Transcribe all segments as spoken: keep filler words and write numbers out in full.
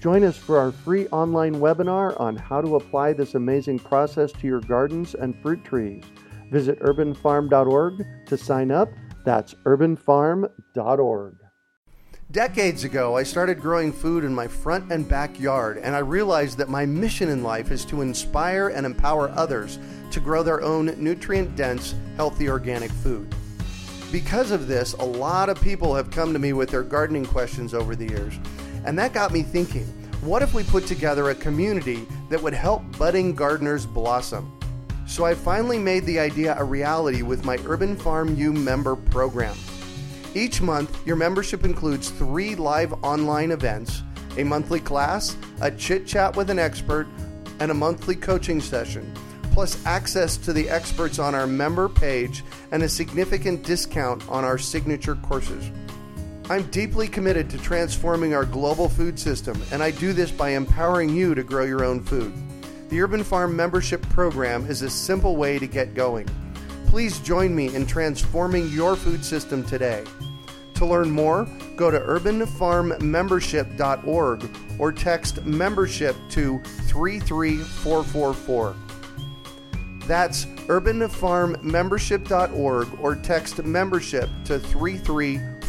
Join us for our free online webinar on how to apply this amazing process to your gardens and fruit trees. Visit urban farm dot org to sign up. That's urban farm dot org. Decades ago, I started growing food in my front and backyard, and I realized that my mission in life is to inspire and empower others to grow their own nutrient-dense, healthy organic food. Because of this, a lot of people have come to me with their gardening questions over the years. And that got me thinking, what if we put together a community that would help budding gardeners blossom? So I finally made the idea a reality with my Urban Farm U member program. Each month, your membership includes three live online events, a monthly class, a chit-chat with an expert, and a monthly coaching session, plus access to the experts on our member page and a significant discount on our signature courses. I'm deeply committed to transforming our global food system, and I do this by empowering you to grow your own food. The Urban Farm Membership Program is a simple way to get going. Please join me in transforming your food system today. To learn more, go to urban farm membership dot org or text membership to three three four four four. That's urban farm membership dot org or text membership to three three four four four.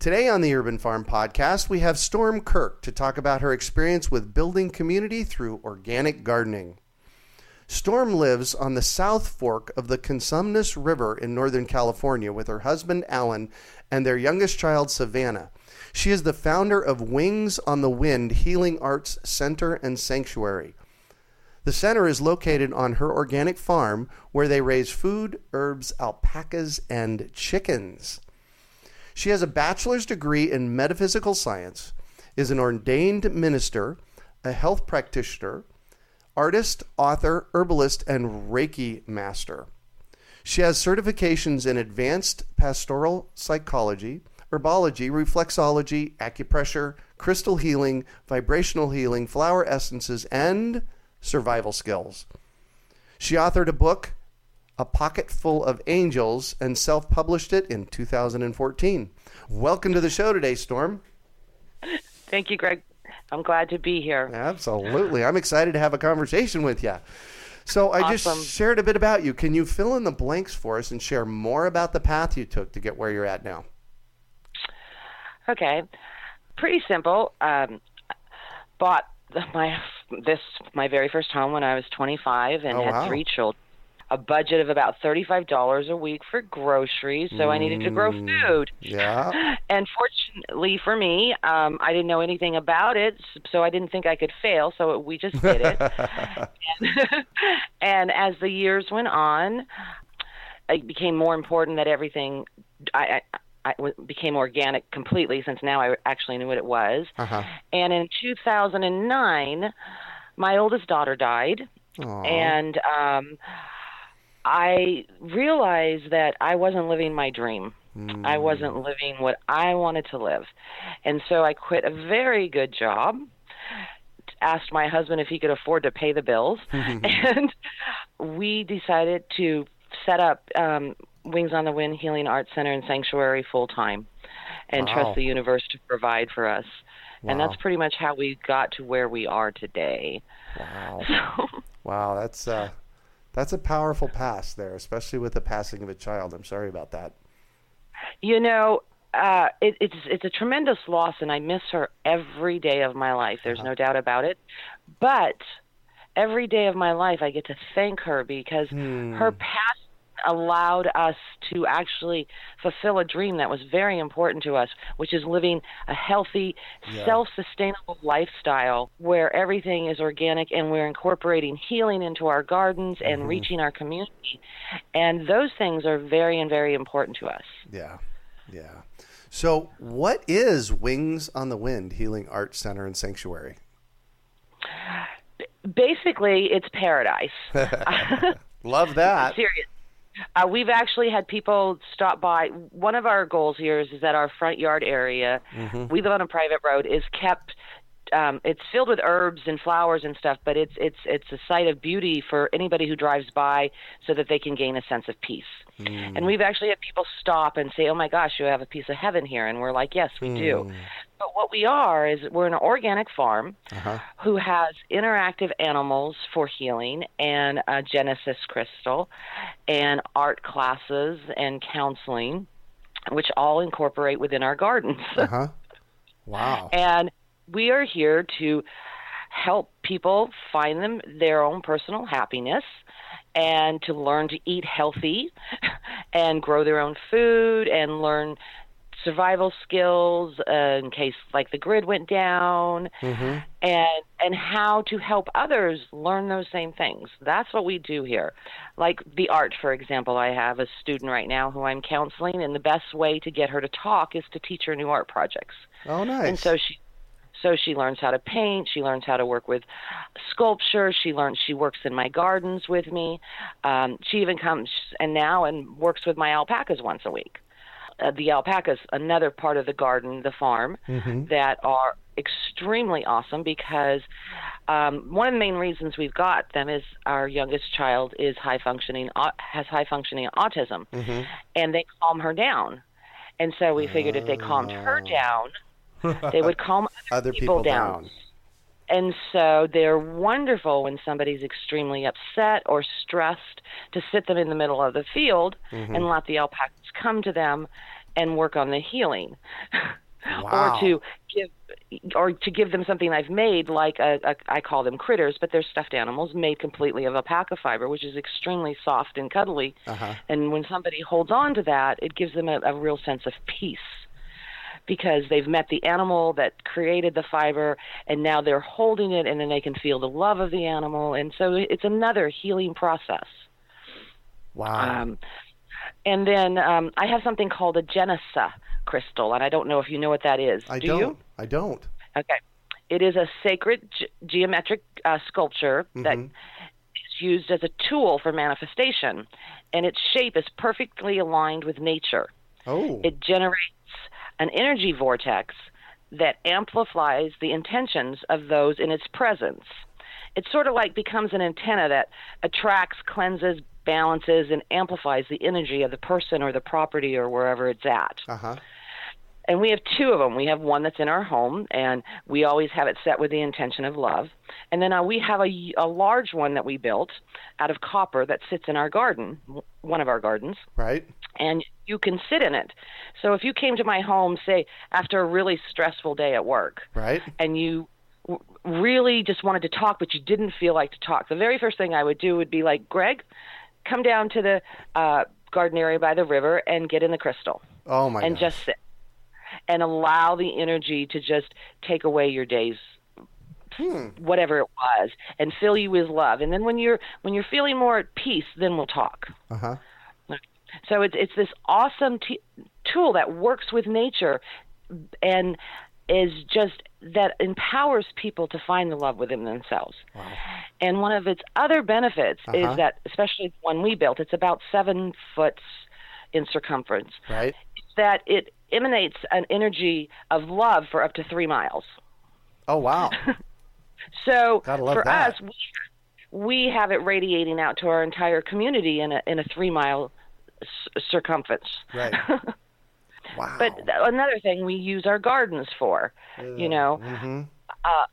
Today on the Urban Farm Podcast, we have Storm Kirk to talk about her experience with building community through organic gardening. Storm lives on the South Fork of the Cosumnes River in Northern California with her husband, Allen, and their youngest child, Savannah. She is the founder of Wings on the Wind Healing Arts Center and Sanctuary. The center is located on her organic farm where they raise food, herbs, alpacas, and chickens. She has a bachelor's degree in metaphysical science, is an ordained minister, a health practitioner, artist, author, herbalist, and Reiki master. She has certifications in advanced pastoral psychology, herbology, reflexology, acupressure, crystal healing, vibrational healing, flower essences, and survival skills. She authored a book, A Pocket Full of Angels, and self-published it in two thousand fourteen. Welcome to the show today, Storm. Thank you, Greg. I'm glad to be here. Absolutely. I'm excited to have a conversation with you. So I awesome. Just shared a bit about you. Can you fill in the blanks for us and share more about the path you took to get where you're at now? Okay. Pretty simple. Um, bought my this my very first home when I was twenty-five and oh, had wow. three children. A budget of about thirty-five dollars a week for groceries, so mm, I needed to grow food. Yeah. And fortunately for me, um, I didn't know anything about it, so I didn't think I could fail, so we just did it. and, and as the years went on, it became more important that everything I, I, I became organic completely, since now I actually knew what it was. Uh-huh. And in two thousand nine, my oldest daughter died. Aww. And um I realized that I wasn't living my dream. Mm. I wasn't living what I wanted to live. And so I quit a very good job, asked my husband if he could afford to pay the bills, and we decided to set up um, Wings on the Wind Healing Arts Center and Sanctuary full-time and wow. trust the universe to provide for us. Wow. And that's pretty much how we got to where we are today. Wow. So, wow, that's... Uh... That's a powerful pass there, especially with the passing of a child. I'm sorry about that. You know, uh, it, it's it's a tremendous loss, and I miss her every day of my life. There's uh-huh. no doubt about it. But every day of my life I get to thank her, because mm. her past allowed us to actually fulfill a dream that was very important to us, which is living a healthy, yeah. self-sustainable lifestyle where everything is organic and we're incorporating healing into our gardens and mm-hmm. reaching our community. And those things are very and very important to us. Yeah, yeah. So what is Wings on the Wind Healing Arts Center and Sanctuary? Basically, it's paradise. Love that. Seriously. Uh, we've actually had people stop by. One of our goals here is, is that our front yard area, mm-hmm. we live on a private road, is kept, um, it's filled with herbs and flowers and stuff, but it's it's it's a site of beauty for anybody who drives by so that they can gain a sense of peace. Mm. And we've actually had people stop and say, oh my gosh, you have a piece of heaven here. And we're like, yes, we mm. do. But what we are is we're an organic farm uh-huh. who has interactive animals for healing and a Genesa crystal and art classes and counseling, which all incorporate within our gardens. Uh-huh. Wow. And we are here to help people find them their own personal happiness and to learn to eat healthy and grow their own food and learn survival skills uh, in case like the grid went down mm-hmm. and and how to help others learn those same things. That's what we do here. Like the art, for example, I have a student right now who I'm counseling, and the best way to get her to talk is to teach her new art projects. Oh, nice. And so she so she learns how to paint, she learns how to work with sculpture, she learns she works in my gardens with me. Um, she even comes and now and works with my alpacas once a week. Uh, the alpacas, another part of the garden, the farm, mm-hmm. that are extremely awesome because um, one of the main reasons we've got them is our youngest child is high functioning, uh, has high functioning autism, mm-hmm. and they calm her down. And so we figured oh. if they calmed her down, they would calm other, other people, people down. down. And so they're wonderful when somebody's extremely upset or stressed to sit them in the middle of the field mm-hmm. and let the alpacas come to them and work on the healing. Wow. Or to give or to give them something I've made, like a, a, I call them critters, but they're stuffed animals made completely of alpaca fiber, which is extremely soft and cuddly. Uh-huh. And when somebody holds on to that, it gives them a, a real sense of peace, because they've met the animal that created the fiber, and now they're holding it, and then they can feel the love of the animal. And so it's another healing process. Wow. Um, and then um, I have something called a Genesa crystal, and I don't know if you know what that is. I Do don't. You? I don't. Okay. It is a sacred ge- geometric uh, sculpture mm-hmm. that is used as a tool for manifestation, and its shape is perfectly aligned with nature. Oh. It generates an energy vortex that amplifies the intentions of those in its presence. It sort of like becomes an antenna that attracts, cleanses, balances, and amplifies the energy of the person or the property or wherever it's at. Uh-huh. And we have two of them. We have one that's in our home, and we always have it set with the intention of love. And then uh, we have a, a large one that we built out of copper that sits in our garden, one of our gardens. Right. And you can sit in it. So if you came to my home, say, after a really stressful day at work, right, and you w- really just wanted to talk, but you didn't feel like to talk, the very first thing I would do would be like, Greg, come down to the uh, garden area by the river and get in the crystal. Oh, my And gosh. Just sit. And allow the energy to just take away your days, hmm. whatever it was, and fill you with love. And then when you're when you're feeling more at peace, then we'll talk. Uh-huh. So it's it's this awesome t- tool that works with nature, and is just that empowers people to find the love within themselves. Wow. And one of its other benefits uh-huh. is that, especially the one we built, it's about seven foot in circumference. Right. That it emanates an energy of love for up to three miles. Oh, wow. So for that. us, we, we have it radiating out to our entire community in a, in a three-mile c- circumference. Right. Wow. But th- another thing we use our gardens for, uh, you know, mm-hmm. uh,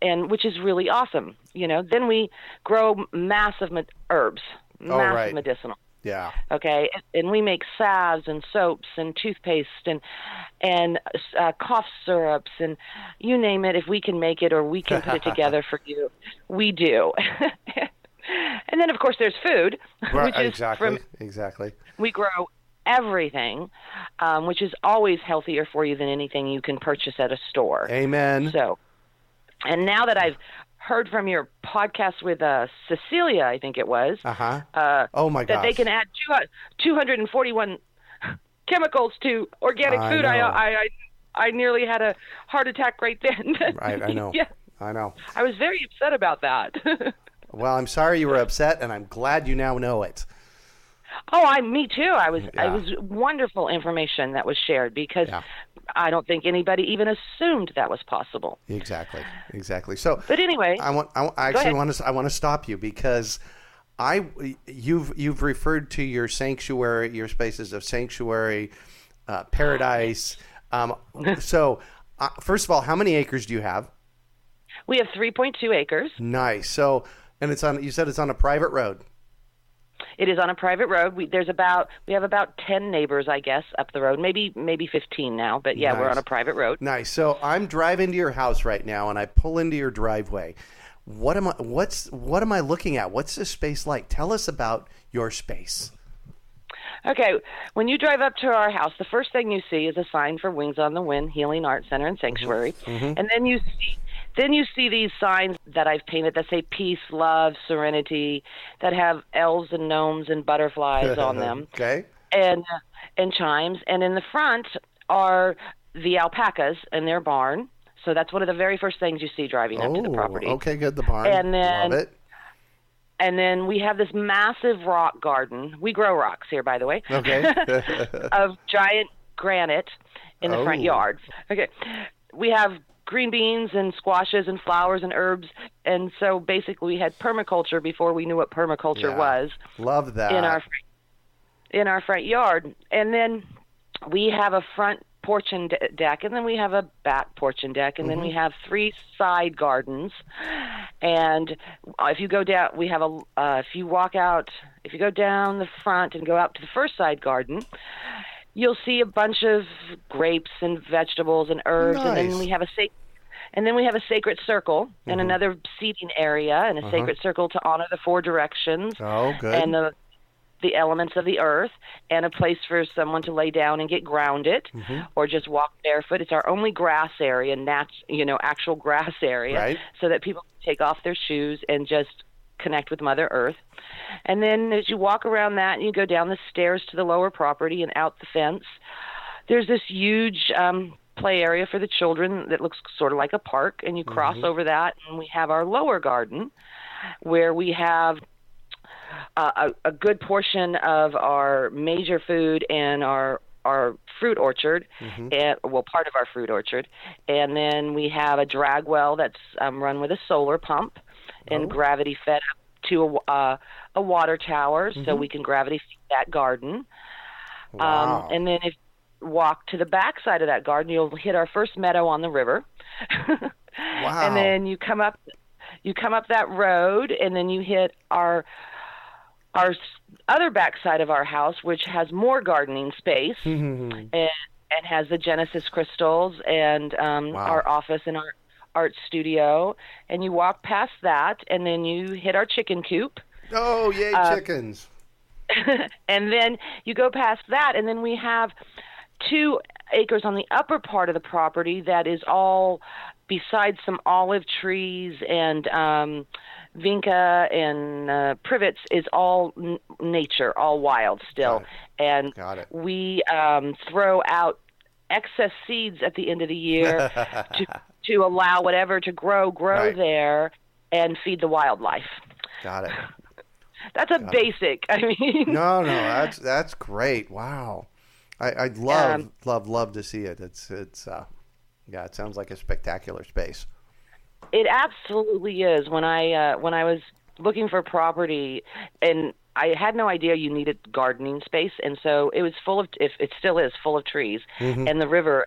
and which is really awesome. You know, then we grow massive med- herbs, massive oh, right. medicinal. Yeah. Okay. And, and we make salves and soaps and toothpaste and and uh, cough syrups and you name it. If we can make it or we can put it together for you, we do. And then, of course, there's food. Right. Which is exactly. From, exactly. We grow everything, um, which is always healthier for you than anything you can purchase at a store. Amen. So, and now that I've heard from your podcast with uh, Cecilia, I think it was. Uh-huh. Uh, oh, my gosh. That they can add two hundred forty-one chemicals to organic I food. Know. I I I nearly had a heart attack right then. Right, I know. Yeah. I know. I was very upset about that. Well, I'm sorry you were upset, and I'm glad you now know it. Oh, I me too. I was yeah. I was wonderful information that was shared because yeah. I don't think anybody even assumed that was possible. Exactly, exactly. So, but anyway, I want I, I actually want to I want to stop you because I you've you've referred to your sanctuary, your spaces of sanctuary, uh, paradise. Um, so, uh, first of all, how many acres do you have? We have three point two acres. Nice. So, and it's on. You said it's on a private road. It is on a private road. We, there's about we have about ten neighbors, I guess, up the road. Maybe maybe fifteen now, but yeah, nice. We're on a private road. Nice. So I'm driving to your house right now, and I pull into your driveway. What am I? What's what am I looking at? What's this space like? Tell us about your space. Okay, when you drive up to our house, the first thing you see is a sign for Wings on the Wind Healing Arts Center and Sanctuary, mm-hmm. and then you see. Then you see these signs that I've painted that say peace, love, serenity, that have elves and gnomes and butterflies on them, okay, and and chimes. And in the front are the alpacas in their barn. So that's one of the very first things you see driving oh, up to the property. Okay, good, the barn. And then, love it. And then we have this massive rock garden. We grow rocks here, by the way, okay, of giant granite in the oh. front yard. Okay, we have green beans and squashes and flowers and herbs. And so basically we had permaculture before we knew what permaculture yeah. was. Love that. In our, in our front yard. And then we have a front porch and de- deck, and then we have a back porch and deck, and mm-hmm. then we have three side gardens. And if you go down, we have a, uh, if you walk out, if you go down the front and go out to the first side garden, you'll see a bunch of grapes and vegetables and herbs, nice. and then we have a sac- and then we have a sacred circle mm-hmm. and another seating area and a uh-huh. sacred circle to honor the four directions oh, good. and the the elements of the earth, and a place for someone to lay down and get grounded mm-hmm. or just walk barefoot. It's our only grass area, nat- you know, actual grass area, right. so that people can take off their shoes and just connect with Mother Earth. And then as you walk around that and you go down the stairs to the lower property and out the fence, there's this huge um, play area for the children that looks sort of like a park, and you cross mm-hmm. over that, and we have our lower garden where we have uh, a, a good portion of our major food and our our fruit orchard, mm-hmm. and, well, part of our fruit orchard. And then we have a drag well that's um, run with a solar pump and oh. gravity fed up to a, uh, a water tower mm-hmm. so we can gravity feed that garden. Wow. Um, and then if you walk to the back side of that garden, you'll hit our first meadow on the river. Wow. And then you come up, you come up that road, and then you hit our, our other back side of our house, which has more gardening space and, and has the Genesa crystals and um, wow. our office and our art studio, and you walk past that, and then you hit our chicken coop. Oh, yay, uh, chickens. And then you go past that, and then we have two acres on the upper part of the property that is all, besides some olive trees and um, vinca and uh, privets, is all n- nature, all wild still. Got it. Got it. And we um, throw out excess seeds at the end of the year to to allow whatever to grow, grow right. there, and feed the wildlife. Got it. That's a Got basic. It. I mean, no, no, that's that's great. Wow, I, I love, um, love, love to see it. It's, it's, uh, yeah, it sounds like a spectacular space. It absolutely is. When I uh, when I was looking for property, and I had no idea you needed gardening space, and so it was full of. If it still is full of trees, mm-hmm. and the river.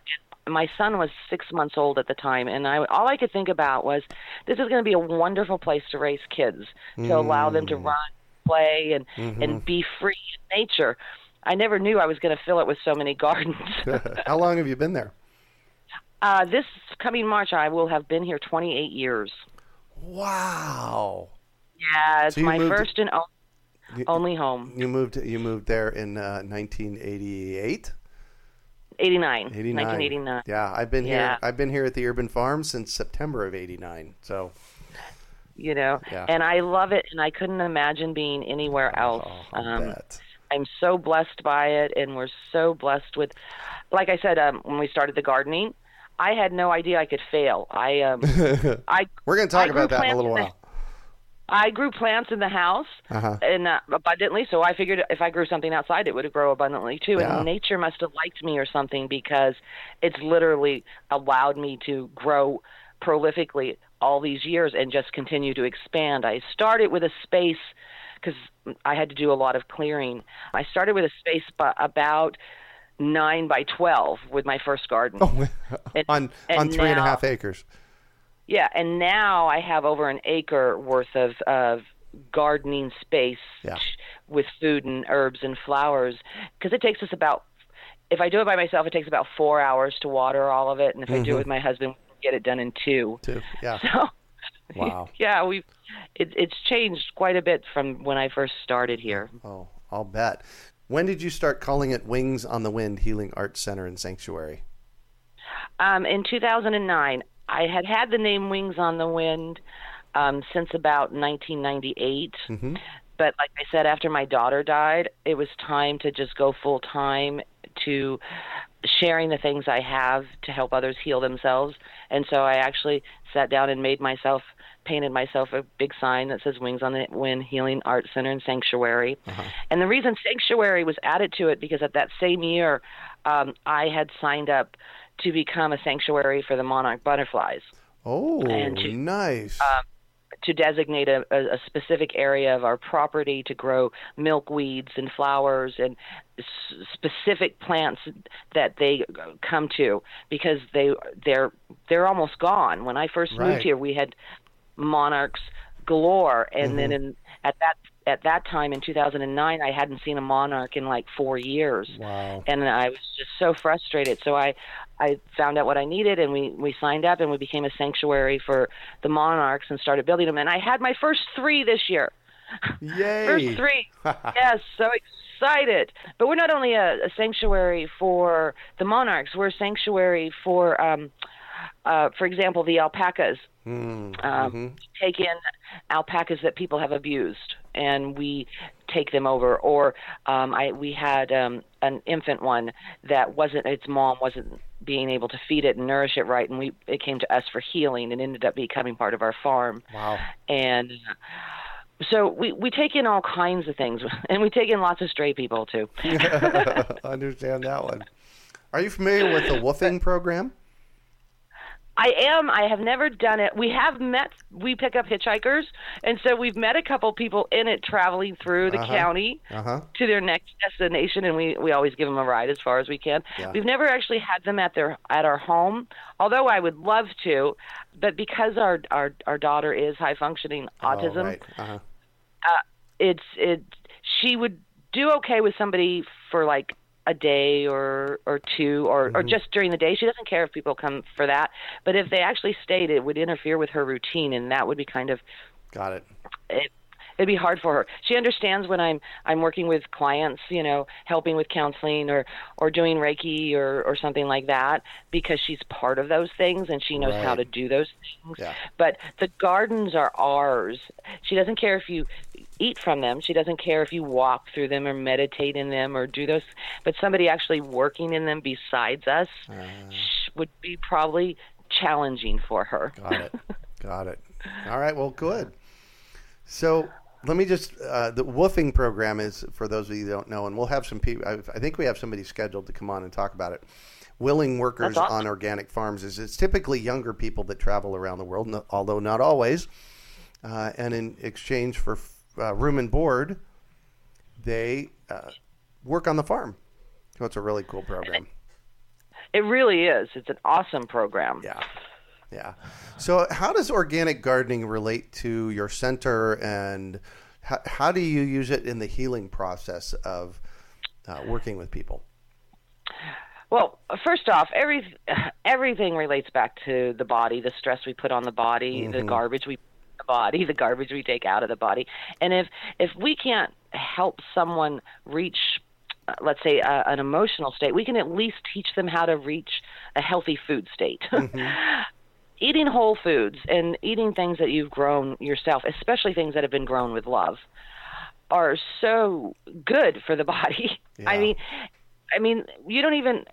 My son was six months old at the time, and I, all I could think about was, this is going to be a wonderful place to raise kids, to mm. allow them to run, play and, mm-hmm. and be free in nature. I never knew I was going to fill it with so many gardens. How long have you been there? Uh, this coming March, I will have been here twenty-eight years. Wow. Yeah, it's so my moved, first and only, you, only home. You moved You moved there in uh, nineteen eighty-eight? eighty-nine. eighty-nine. nineteen eighty-nine. Yeah, I've been yeah. here I've been here at the Urban Farm since September of eighty-nine. So, you know, yeah. and I love it, and I couldn't imagine being anywhere else. Oh, I um bet. I'm so blessed by it, and we're so blessed with, like I said, um, when we started the gardening, I had no idea I could fail. I, um, I we're going to talk I about that in a little while. The, I grew plants in the house uh-huh. and uh, abundantly, so I figured if I grew something outside, it would grow abundantly too. Yeah. And nature must have liked me or something, because it's literally allowed me to grow prolifically all these years and just continue to expand. I started with a space, because I had to do a lot of clearing. I started with a space by about nine by twelve with my first garden. Oh, and, on and on three now, and a half acres. Yeah, and now I have over an acre worth of, of gardening space yeah. with food and herbs and flowers, because it takes us about, if I do it by myself, it takes about four hours to water all of it, and if mm-hmm. I do it with my husband, we get it done in two. Two, yeah. So, wow. Yeah, we it, it's changed quite a bit from when I first started here. Oh, I'll bet. When did you start calling it Wings on the Wind Healing Arts Center and Sanctuary? Um, in two thousand nine, I had had the name Wings on the Wind um, since about nineteen ninety-eight. Mm-hmm. But like I said, after my daughter died, it was time to just go full time to sharing the things I have to help others heal themselves. And so I actually sat down and made myself, painted myself a big sign that says Wings on the Wind Healing Arts Center and Sanctuary. Uh-huh. And the reason Sanctuary was added to it, because at that same year, um, I had signed up to become a sanctuary for the monarch butterflies. Oh, and to, nice. Um, to designate a, a specific area of our property to grow milkweeds and flowers and s- specific plants that they come to, because they they're they're almost gone. When I first right. moved here, we had monarchs galore, and mm-hmm. then in, at that at that time in two thousand nine, I hadn't seen a monarch in like four years, wow. and I was just so frustrated. So I. I found out what I needed, and we, we signed up, and we became a sanctuary for the monarchs and started building them. And I had my first three this year. Yay! First three. Yes, so excited. But we're not only a, a sanctuary for the monarchs, we're a sanctuary for, um, uh, for example, the alpacas. Mm-hmm. Um, we take in alpacas that people have abused, and we take them over. Or um, I we had um, an infant one that wasn't, its mom wasn't being able to feed it and nourish it right, and we it came to us for healing and ended up becoming part of our farm. Wow. And so we, we take in all kinds of things, and we take in lots of stray people too. I understand that one. Are you familiar with the woofing program? I am. I have never done it. We have met, we pick up hitchhikers, and so we've met a couple people in it traveling through the uh-huh. county uh-huh. to their next destination, and we, we always give them a ride as far as we can. Yeah. We've never actually had them at their at our home, although I would love to, but because our our, our daughter is high-functioning autism, oh, right. uh-huh. uh, it's it she would do okay with somebody for like a day or, or two or, mm-hmm. or just during the day. She doesn't care if people come for that, but if they actually stayed, it would interfere with her routine, and that would be kind of, got it. it it'd be hard for her. She understands when I'm, I'm working with clients, you know, helping with counseling or, or doing Reiki or, or something like that, because she's part of those things and she knows right. how to do those things. Yeah. But the gardens are ours. She doesn't care if you eat from them. She doesn't care if you walk through them or meditate in them or do those, but somebody actually working in them besides us uh, would be probably challenging for her. Got it. Got it. All right. Well, good. So let me just, uh, the woofing program is, for those of you who don't know, and we'll have some people, I, I think we have somebody scheduled to come on and talk about it. Willing workers awesome. on organic farms is it's typically younger people that travel around the world, no, although not always, uh, and in exchange for Uh, room and board, they uh, work on the farm. So it's a really cool program. It really is. It's an awesome program. Yeah. Yeah. So how does organic gardening relate to your center, and How, how do you use it in the healing process of uh, working with people? Well, first off, every, everything relates back to the body, the stress we put on the body, mm-hmm. the garbage we put on the body, the garbage we take out of the body. And if, if we can't help someone reach, uh, let's say, uh, an emotional state, we can at least teach them how to reach a healthy food state. Mm-hmm. Eating whole foods and eating things that you've grown yourself, especially things that have been grown with love, are so good for the body. Yeah. I mean, I mean, you don't even,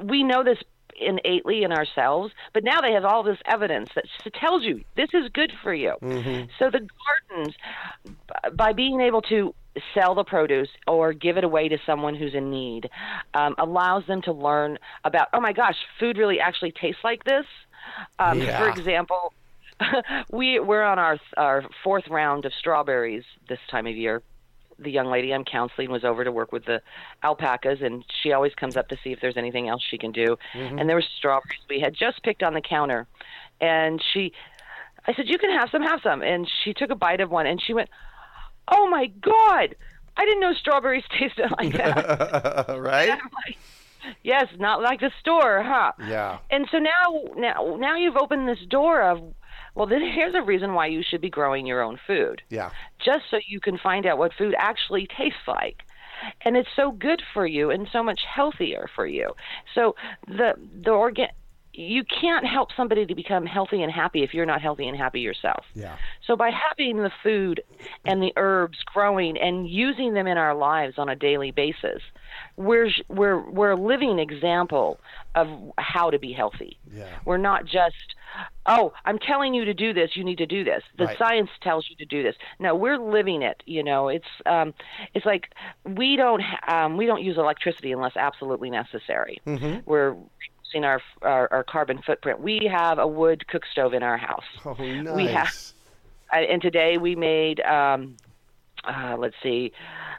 we know this innately in ourselves, but now they have all this evidence that tells you this is good for you. Mm-hmm. So the gardens, by being able to sell the produce or give it away to someone who's in need, um, allows them to learn about, oh my gosh, food really actually tastes like this. Um, yeah. For example, we, we're on our our fourth round of strawberries this time of year. The young lady I'm counseling was over to work with the alpacas, and she always comes up to see if there's anything else she can do. Mm-hmm. And there were strawberries we had just picked on the counter. And she, I said, you can have some, have some. And she took a bite of one, and she went, oh, my God, I didn't know strawberries tasted like that. Right? And I'm like, yes, not like the store, huh? Yeah. And so now, now, now you've opened this door of, well, then here's a reason why you should be growing your own food. Yeah. Just so you can find out what food actually tastes like, and it's so good for you and so much healthier for you. So the the organ, you can't help somebody to become healthy and happy if you're not healthy and happy yourself. Yeah. So by having the food and the herbs growing and using them in our lives on a daily basis, we're we're we're a living example of how to be healthy. Yeah. We're not just, oh, I'm telling you to do this, you need to do this. The right. science tells you to do this. No, we're living it. You know, it's um, it's like we don't um, we don't use electricity unless absolutely necessary. Mm-hmm. We're in our, our our carbon footprint. We have a wood cook stove in our house. Oh, nice. We have, and today we made um uh let's see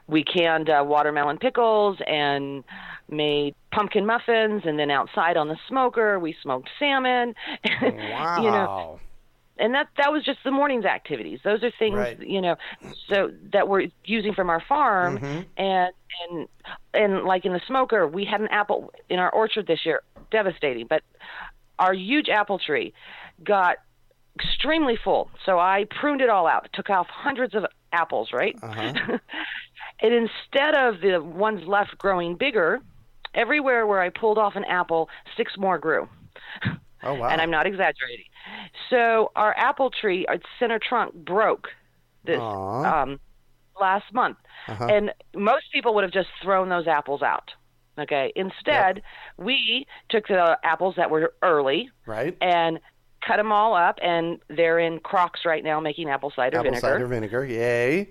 we canned uh, watermelon pickles and made pumpkin muffins, and then outside on the smoker we smoked salmon. Wow. You know, and that that was just the morning's activities. Those are things, right. you know, so that we're using from our farm. Mm-hmm. and and and like in the smoker, we had an apple in our orchard this year. Devastating, but our huge apple tree got extremely full. So I pruned it all out, took off hundreds of apples, right? Uh-huh. And instead of the ones left growing bigger, everywhere where I pulled off an apple, six more grew. Oh, wow. And I'm not exaggerating. So our apple tree, our center trunk, broke this um, last month. Uh-huh. And most people would have just thrown those apples out. Okay. Instead, yep. we took the apples that were early, right, and cut them all up, and they're in crocks right now making apple cider apple vinegar. Apple cider vinegar, yay!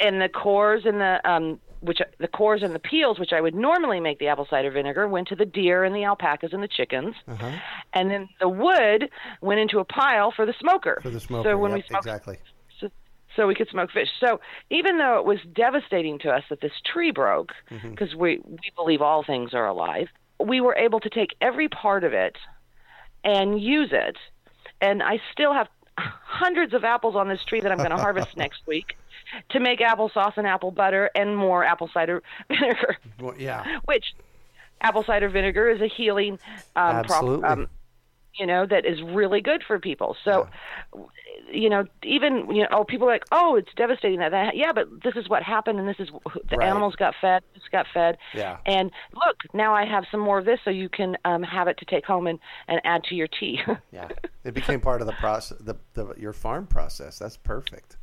And the cores and the um, which the cores and the peels, which I would normally make the apple cider vinegar, went to the deer and the alpacas and the chickens, uh-huh. and then the wood went into a pile for the smoker. For the smoker, so when yep, we smoked, exactly. So we could smoke fish. So even though it was devastating to us that this tree broke, because mm-hmm. we, we believe all things are alive, we were able to take every part of it and use it. And I still have hundreds of apples on this tree that I'm going to harvest next week to make applesauce and apple butter and more apple cider vinegar. Well, yeah. Which apple cider vinegar is a healing um, Absolutely. Prop, um you know, that is really good for people. So, yeah. you know, even, you know, oh, people are like, oh, it's devastating that, that, yeah, but this is what happened, and this is, the right. animals got fed, this got fed. Yeah. And look, now I have some more of this, so you can um, have it to take home and, and add to your tea. Yeah. It became part of the process, the, the your farm process. That's perfect.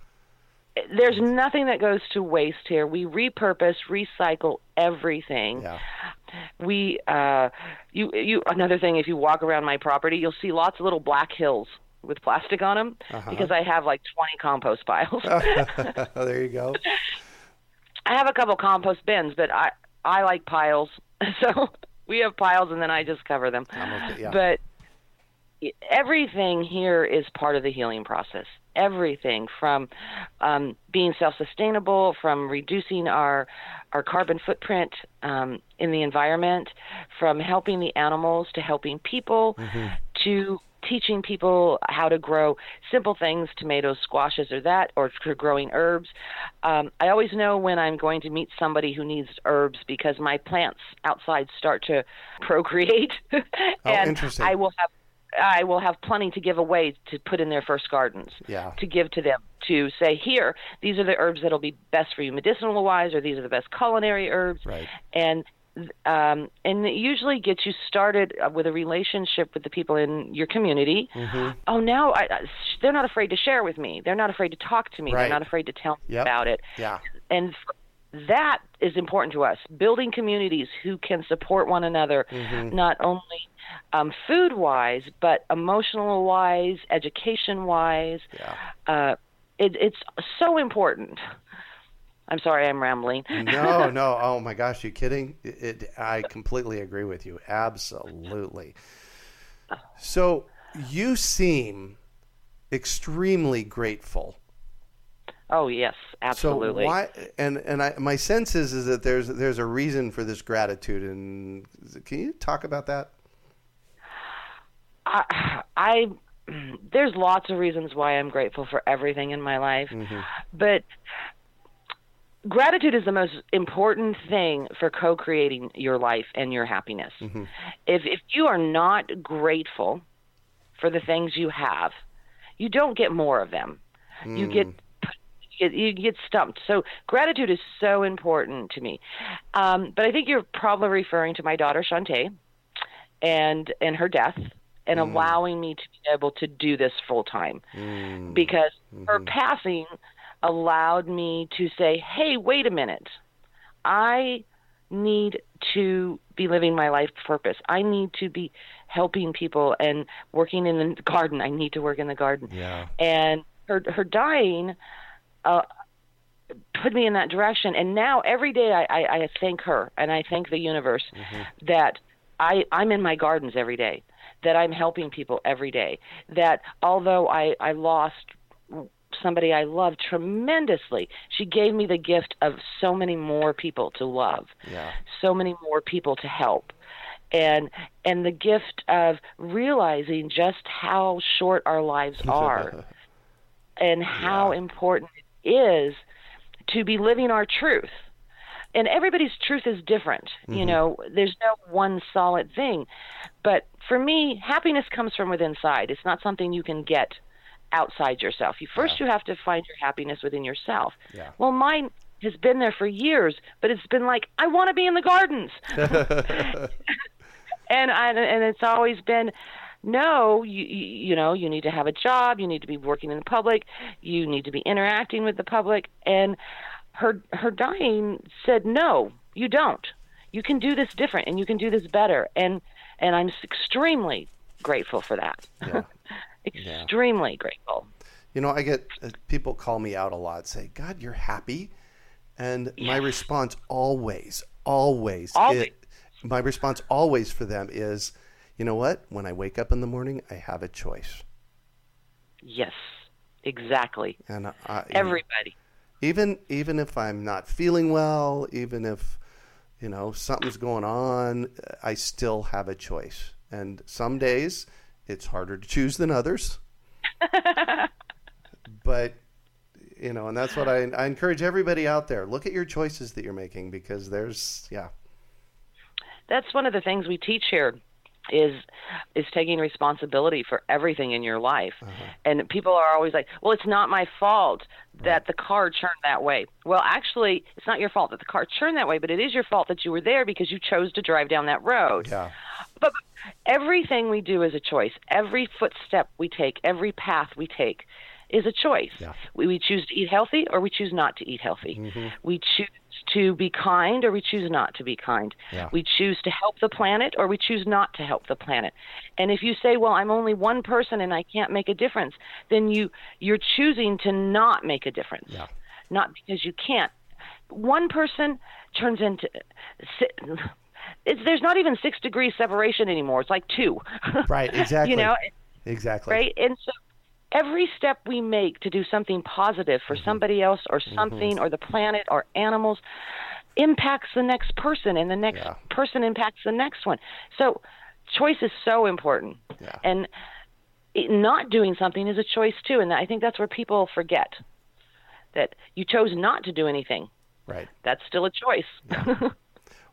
There's nothing that goes to waste here. We repurpose, recycle everything. Yeah. We, uh, you, you. Another thing, if you walk around my property, you'll see lots of little black hills with plastic on them uh-huh. because I have like twenty compost piles. Oh, there you go. I have a couple compost bins, but I, I like piles, so we have piles, and then I just cover them. Okay, yeah. But everything here is part of the healing process. Everything from um, being self-sustainable, from reducing our our carbon footprint um, in the environment, from helping the animals to helping people, mm-hmm. to teaching people how to grow simple things, tomatoes, squashes, or that, or for growing herbs. Um, I always know when I'm going to meet somebody who needs herbs because my plants outside start to procreate. Oh, and interesting. I will have I will have plenty to give away to put in their first gardens, yeah. to give to them, to say, here, these are the herbs that'll be best for you medicinal-wise, or these are the best culinary herbs. Right. And um, and it usually gets you started with a relationship with the people in your community. Mm-hmm. Oh, now I, they're not afraid to share with me. They're not afraid to talk to me. Right. They're not afraid to tell me yep. about it. Yeah. And that is important to us, building communities who can support one another, mm-hmm. not only um, food-wise, but emotional-wise, education-wise. Yeah. Uh, it, it's so important. I'm sorry I'm rambling. No, no. Oh, my gosh. You kidding? It, it, I completely agree with you. Absolutely. So you seem extremely grateful. Oh, yes, absolutely. So why, and and I, my sense is, is that there's there's a reason for this gratitude. And can you talk about that? I, I there's lots of reasons why I'm grateful for everything in my life. Mm-hmm. But gratitude is the most important thing for co-creating your life and your happiness. Mm-hmm. If if you are not grateful for the things you have, you don't get more of them. Mm. You get... You get stumped. So gratitude is so important to me. Um, but I think you're probably referring to my daughter, Shantae, and, and her death, and mm. allowing me to be able to do this full time. Mm. Because mm-hmm. her passing allowed me to say, hey, wait a minute. I need to be living my life purpose. I need to be helping people and working in the garden. I need to work in the garden. Yeah. And her her dying... Uh, put me in that direction. And now every day I, I, I thank her and I thank the universe mm-hmm. that I, I'm in my gardens every day, that I'm helping people every day, that although I, I lost somebody I loved tremendously, she gave me the gift of so many more people to love, yeah. so many more people to help. And and the gift of realizing just how short our lives are and how yeah. important it is to be living our truth. And everybody's truth is different. Mm-hmm. You know, there's no one solid thing. But for me, happiness comes from within inside. It's not something you can get outside yourself. You first yeah. you have to find your happiness within yourself. Yeah. Well, mine has been there for years, but it's been like, I want to be in the gardens. and I, and it's always been, no, you, you know, you need to have a job, you need to be working in the public, you need to be interacting with the public. And her her dying said, no, you don't. You can do this different and you can do this better. And and I'm extremely grateful for that. Yeah. extremely yeah. grateful. You know, I get uh, people call me out a lot, say, God, you're happy. And yes. my response always, always, always. It, my response always for them is, you know what? When I wake up in the morning, I have a choice. Yes, exactly. And I, everybody, even even if I'm not feeling well, even if you know something's going on, I still have a choice. And some days it's harder to choose than others. But you know, and that's what I, I encourage everybody out there. Look at your choices that you're making, because there's yeah. that's one of the things we teach here. is is taking responsibility for everything in your life. Uh-huh. And people are always like, well, it's not my fault that right. the car turned that way. Well, actually, it's not your fault that the car turned that way, but it is your fault that you were there because you chose to drive down that road. Yeah. But everything we do is a choice. Every footstep we take, every path we take is a choice. Yeah. We, we choose to eat healthy or we choose not to eat healthy. Mm-hmm. We choose to be kind or we choose not to be kind. Yeah. We choose to help the planet or we choose not to help the planet. And if you say, well, I'm only one person and I can't make a difference, then you, you're choosing to not make a difference, yeah. not because you can't. One person turns into... It's, there's not even six degrees separation anymore. It's like two. Right, exactly. You know? Exactly. Right? And so every step we make to do something positive for mm-hmm. somebody else or something mm-hmm. or the planet or animals impacts the next person, and the next yeah. person impacts the next one. So choice is so important. Yeah. And not doing something is a choice too. And I think that's where people forget that you chose not to do anything. Right. That's still a choice. Yeah.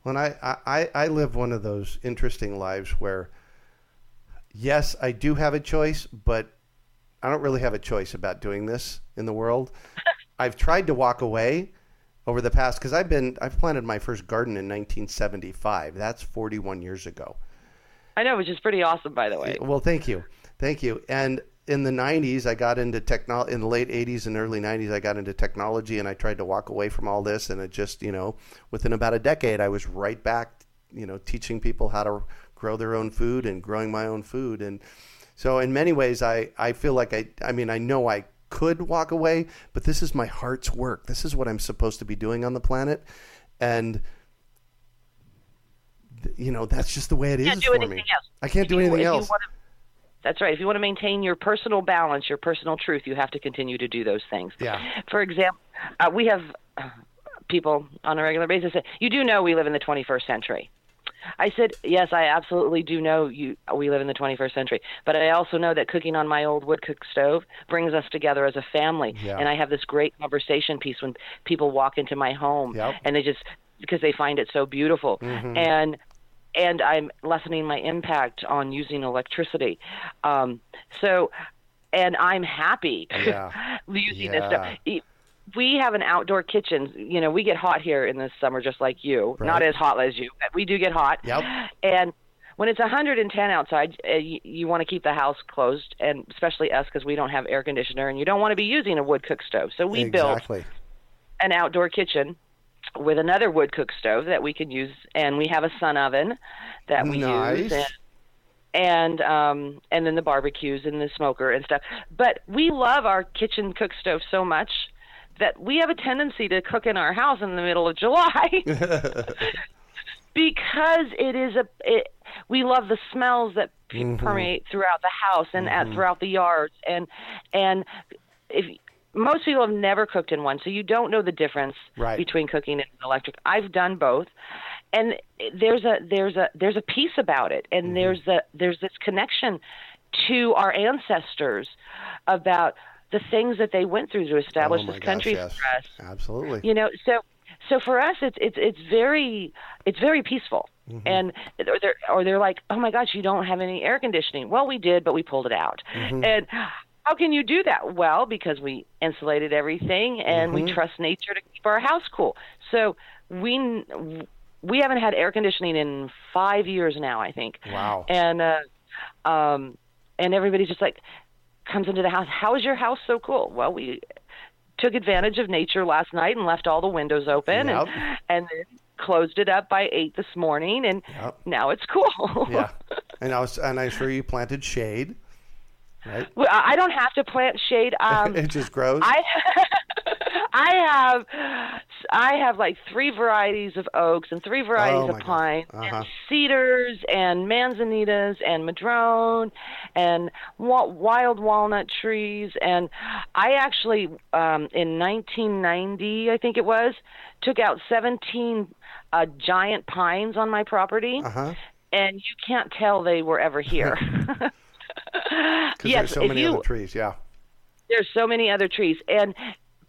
When I, I, I live one of those interesting lives where, yes, I do have a choice, but I don't really have a choice about doing this in the world. I've tried to walk away over the past, because I've been, I've planted my first garden in nineteen seventy-five. That's forty-one years ago. I know, which is pretty awesome, by the way. Well, thank you. Thank you. And in the nineties, I got into technology, in the late eighties and early nineties, I got into technology and I tried to walk away from all this. And it just, you know, within about a decade, I was right back, you know, teaching people how to grow their own food and growing my own food. And so in many ways, I, I feel like I, I mean, I know I could walk away, but this is my heart's work. This is what I'm supposed to be doing on the planet. And you know, that's just the way it is for me. Else. I can't if do you, anything else. To, that's right. If you want to maintain your personal balance, your personal truth, you have to continue to do those things. Yeah. For example, uh, we have people on a regular basis say, you do know we live in the twenty-first century. I said, yes, I absolutely do know you. We live in the twenty-first century, but I also know that cooking on my old woodcook stove brings us together as a family. Yeah. And I have this great conversation piece when people walk into my home. Yep. And they just, because they find it so beautiful. Mm-hmm. And, and I'm lessening my impact on using electricity. Um, so, and I'm happy yeah. using yeah. this stuff. We have an outdoor kitchen. You know, we get hot here in the summer, just like you. Right. Not as hot as you, but we do get hot. Yep. And when it's one hundred ten outside, you, you want to keep the house closed, and especially us, because we don't have air conditioner, and you don't want to be using a woodcook stove. So we exactly. built an outdoor kitchen with another woodcook stove that we can use, and we have a sun oven that we nice. use, and, and um and then the barbecues and the smoker and stuff. But we love our kitchen cook stove so much that we have a tendency to cook in our house in the middle of July because it is a it, we love the smells that mm-hmm. permeate throughout the house and mm-hmm. at, throughout the yards, and and if. Most people have never cooked in one, so you don't know the difference right. between cooking and electric. I've done both, and there's a there's a there's a piece about it, and mm-hmm. there's a there's this connection to our ancestors about the things that they went through to establish oh, this gosh, country yes. for us. Absolutely, you know. So so for us, it's it's it's very it's very peaceful, mm-hmm. and or they're or they're like, oh my gosh, you don't have any air conditioning. Well, we did, but we pulled it out, mm-hmm. and. How can you do that? Well, because we insulated everything and mm-hmm. we trust nature to keep our house cool. So we we haven't had air conditioning in five years now, I think. Wow. And uh, um, and everybody just like comes into the house. How is your house so cool? Well, we took advantage of nature last night and left all the windows open yep. and and then closed it up by eight this morning, and yep. now it's cool. yeah, and I was and I'm sure you planted shade. Right. Well, I don't have to plant shade. Um, it just grows. I, I have, I have like three varieties of oaks and three varieties oh of pines uh-huh. and cedars and manzanitas and madrone and wa- wild walnut trees. And I actually, um, in nineteen ninety, I think it was, took out seventeen uh, giant pines on my property, uh-huh. and you can't tell they were ever here. Yes, there's so many you, other trees, yeah. There's so many other trees, and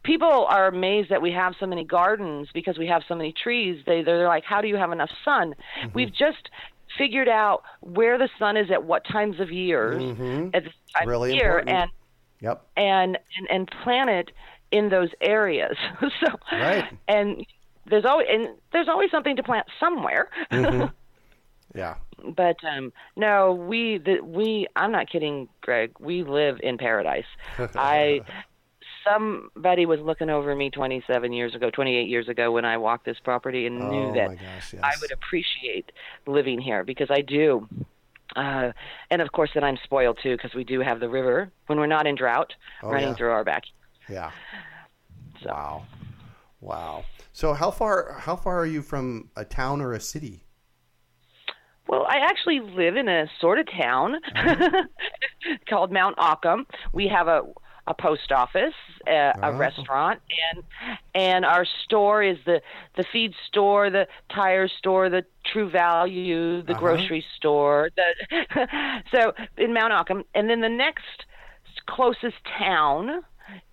people are amazed that we have so many gardens because we have so many trees. They they're like, how do you have enough sun? Mm-hmm. We've just figured out where the sun is at what times of years mm-hmm. at the time really of year, and yep, and, and and plant it in those areas. So right, and there's always and there's always something to plant somewhere. Mm-hmm. Yeah. But um, no, we the, we I'm not kidding, Greg. We live in paradise. I somebody was looking over me twenty-seven years ago, twenty-eight years ago when I walked this property and oh, knew that my gosh, yes. I would appreciate living here because I do. Uh, and of course, then I'm spoiled too because we do have the river when we're not in drought oh, running yeah. through our backyard. Yeah. So. Wow. Wow. So how far how far are you from a town or a city? Well, I actually live in a sort of town uh-huh. called Mount Ockham. We have a a post office, a, oh. a restaurant, and and our store is the the feed store, the tire store, the True Value, the uh-huh. grocery store. The so in Mount Ockham, and then the next closest town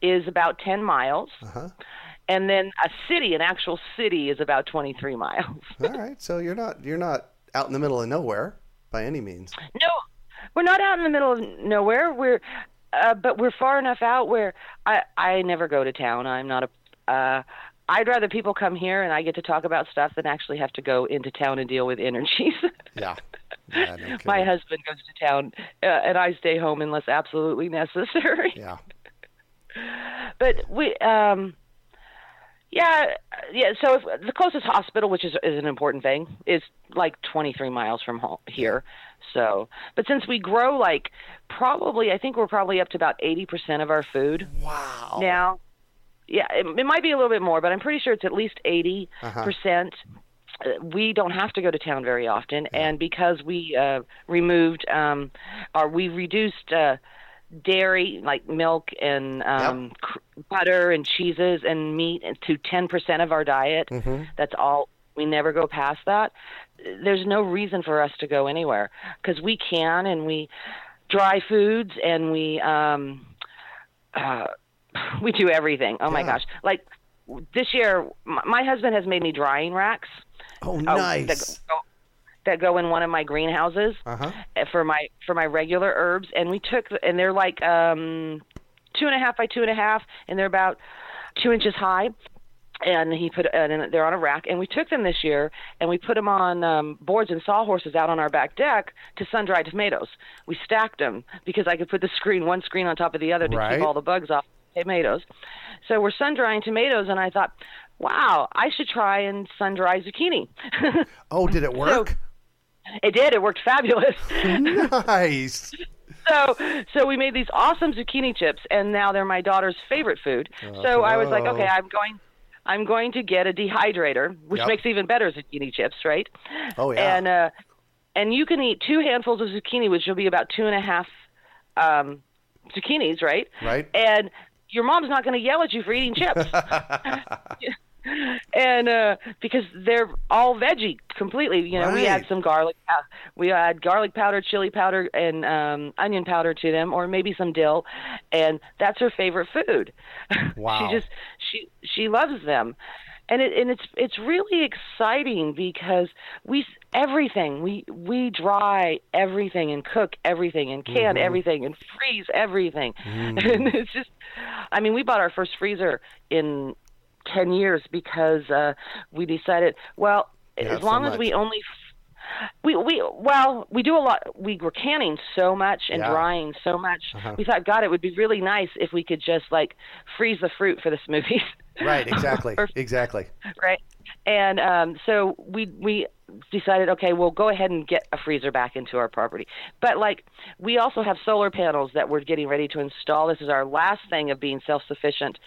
is about ten miles. Uh-huh. And then a city, an actual city, is about twenty-three miles. All right. So you're not you're not out in the middle of nowhere by any means. No, we're not out in the middle of nowhere. We're uh, but we're far enough out where I, I never go to town. I'm not a uh, I'd rather people come here and I get to talk about stuff than actually have to go into town and deal with energies. Yeah. yeah no My husband goes to town uh, and I stay home unless absolutely necessary. Yeah. But we um Yeah, yeah. So if, the closest hospital, which is is an important thing, is like twenty-three miles from home, here. So, but since we grow like probably, I think we're probably up to about eighty percent of our food. Wow. Now, yeah, it, it might be a little bit more, but I'm pretty sure it's at least eighty percent. Uh-huh. We don't have to go to town very often, yeah. and because we uh, removed um, or we reduced. Uh, dairy, like milk and um, yep. cr- butter and cheeses and meat, to ten percent of our diet. Mm-hmm. That's all. We never go past that. There's no reason for us to go anywhere because we can, and we dry foods, and we um, uh, we do everything. Oh, yeah. My gosh. Like this year, my, my husband has made me drying racks. Oh, nice. Uh, the, oh, that go in one of my greenhouses uh-huh. for my for my regular herbs. And we took, and they're like um, two and a half by two and a half, and they're about two inches high. And he put, and they're on a rack. And we took them this year, and we put them on um, boards and sawhorses out on our back deck to sun dry tomatoes. We stacked them because I could put the screen, one screen on top of the other to right. keep all the bugs off the tomatoes. So we're sun drying tomatoes, and I thought, wow, I should try and sun dry zucchini. Oh, did it work? So, it did. It worked fabulous. Nice. So so we made these awesome zucchini chips, and now they're my daughter's favorite food. Oh. So I was like, okay, I'm going I'm going to get a dehydrator, which yep. makes even better zucchini chips, right? Oh, yeah. And, uh, and you can eat two handfuls of zucchini, which will be about two and a half um, zucchinis, right? Right. And your mom's not going to yell at you for eating chips. And uh, because they're all veggie completely, you know, right. we add some garlic, we add garlic powder, chili powder, and um, onion powder to them, or maybe some dill, and that's her favorite food. Wow! she just she she loves them, and it and it's it's really exciting because we everything we we dry everything and cook everything and can mm-hmm. everything and freeze everything, mm. and it's just, I mean, we bought our first freezer in ten years because uh, we decided, well, yeah, as long so as we only, we, we, well, we do a lot, we were canning so much and yeah. drying so much. Uh-huh. We thought, God, it would be really nice if we could just like freeze the fruit for the smoothies. Right. Exactly. or, exactly. Right. And um, so we, we decided, okay, we'll go ahead and get a freezer back into our property. But like, we also have solar panels that we're getting ready to install. This is our last thing of being self-sufficient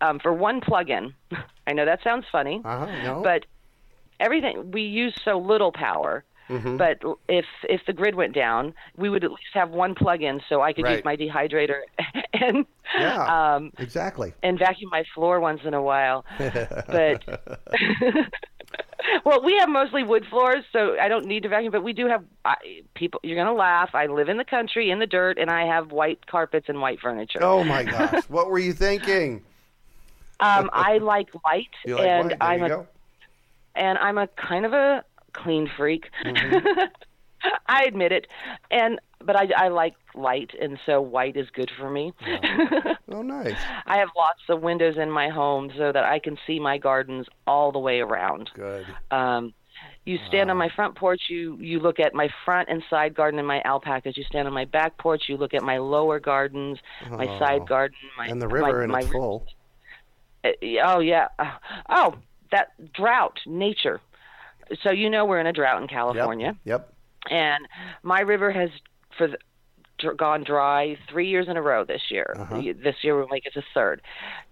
um, for one plug-in. I know that sounds funny, uh-huh, no. but everything, we use so little power. Mm-hmm. But if if the grid went down, we would at least have one plug-in, so I could right. use my dehydrator and yeah, um, exactly and vacuum my floor once in a while. But well, we have mostly wood floors, so I don't need to vacuum. But we do have I, people. You're gonna laugh. I live in the country, in the dirt, and I have white carpets and white furniture. Oh my gosh! What were you thinking? Um, I like light, you like and light. There I'm you a go. and I'm a kind of a clean freak. Mm-hmm. I admit it. And but I, I like light, and so white is good for me. Oh. Oh, nice. I have lots of windows in my home so that I can see my gardens all the way around. Good. Um, you stand wow. on my front porch, you, you look at my front and side garden and my alpacas. You stand on my back porch, you look at my lower gardens, oh. my side garden, my and the river in its full. Oh, yeah. Oh, that drought, nature. So you know we're in a drought in California. Yep. Yep. And my river has for the, dr- gone dry three years in a row this year. Uh-huh. This year we'll make it the third.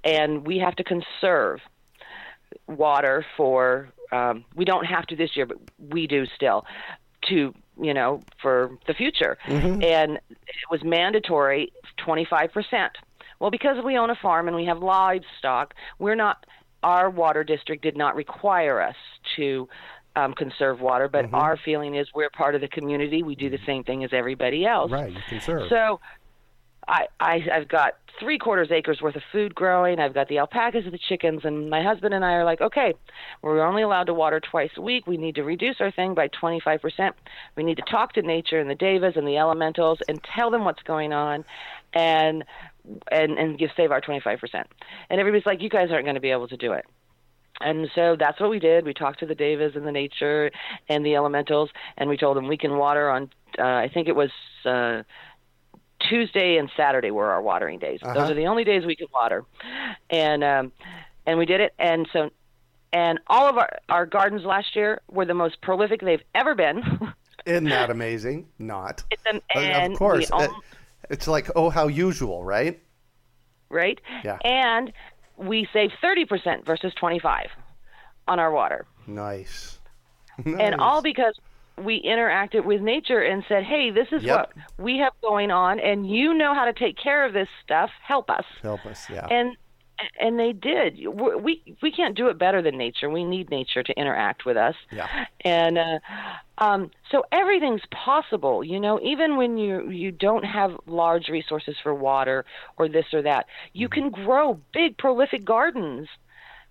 And we have to conserve water for um, – we don't have to this year, but we do still – to, you know, for the future. Mm-hmm. And it was mandatory twenty-five percent. Well, because we own a farm and we have livestock, we're not, our water district did not require us to um, conserve water, but mm-hmm. our feeling is we're part of the community. We do the same thing as everybody else. Right, you conserve. So I, I, I've got three quarters acres worth of food growing. I've got the alpacas and the chickens, and my husband and I are like, okay, we're only allowed to water twice a week. We need to reduce our thing by twenty-five percent. We need to talk to nature and the devas and the elementals and tell them what's going on and and, and give save our twenty-five percent. And everybody's like, you guys aren't going to be able to do it. And so that's what we did. We talked to the devas and the nature and the elementals, and we told them we can water on, uh, I think it was uh, – Tuesday and Saturday were our watering days. Uh-huh. Those are the only days we could water. And um, and we did it. And so, and all of our, our gardens last year were the most prolific they've ever been. Isn't that amazing? Not. And, and of course. Own, it, it's like, oh, how usual, right? Right? Yeah. And we saved thirty percent versus twenty-five on our water. Nice. nice. And all because we interacted with nature and said, hey, this is yep. what we have going on, and you know how to take care of this stuff. Help us. Help us, yeah. And and they did. We we can't do it better than nature. We need nature to interact with us. Yeah. And uh, um, so everything's possible, you know, even when you, you don't have large resources for water or this or that. You mm-hmm. can grow big, prolific gardens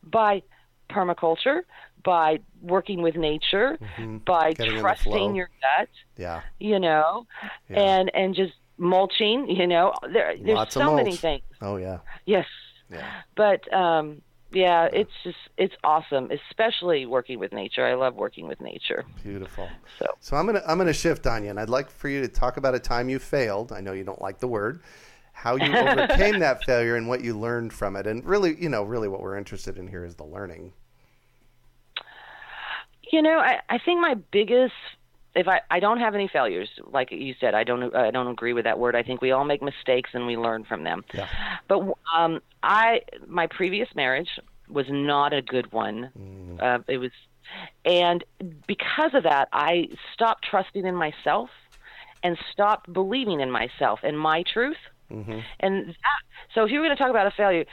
by permaculture, by working with nature, mm-hmm. by Getting trusting your gut, yeah, you know, yeah. and and just mulching, you know, there, there's so many things. Oh yeah. Yes. Yeah. But um, yeah, yeah, it's just it's awesome, especially working with nature. I love working with nature. Beautiful. So, so I'm gonna I'm gonna shift on you, and I'd like for you to talk about a time you failed. I know you don't like the word. How you overcame that failure and what you learned from it, and really, you know, really what we're interested in here is the learning. You know, I, I think my biggest, if I, I don't have any failures, like you said, I don't I don't agree with that word. I think we all make mistakes and we learn from them. Yeah. But um, I my previous marriage was not a good one. Mm. Uh, it was, and because of that, I stopped trusting in myself and stopped believing in myself and my truth. Mm-hmm. And that, so if you were going to talk about a failure,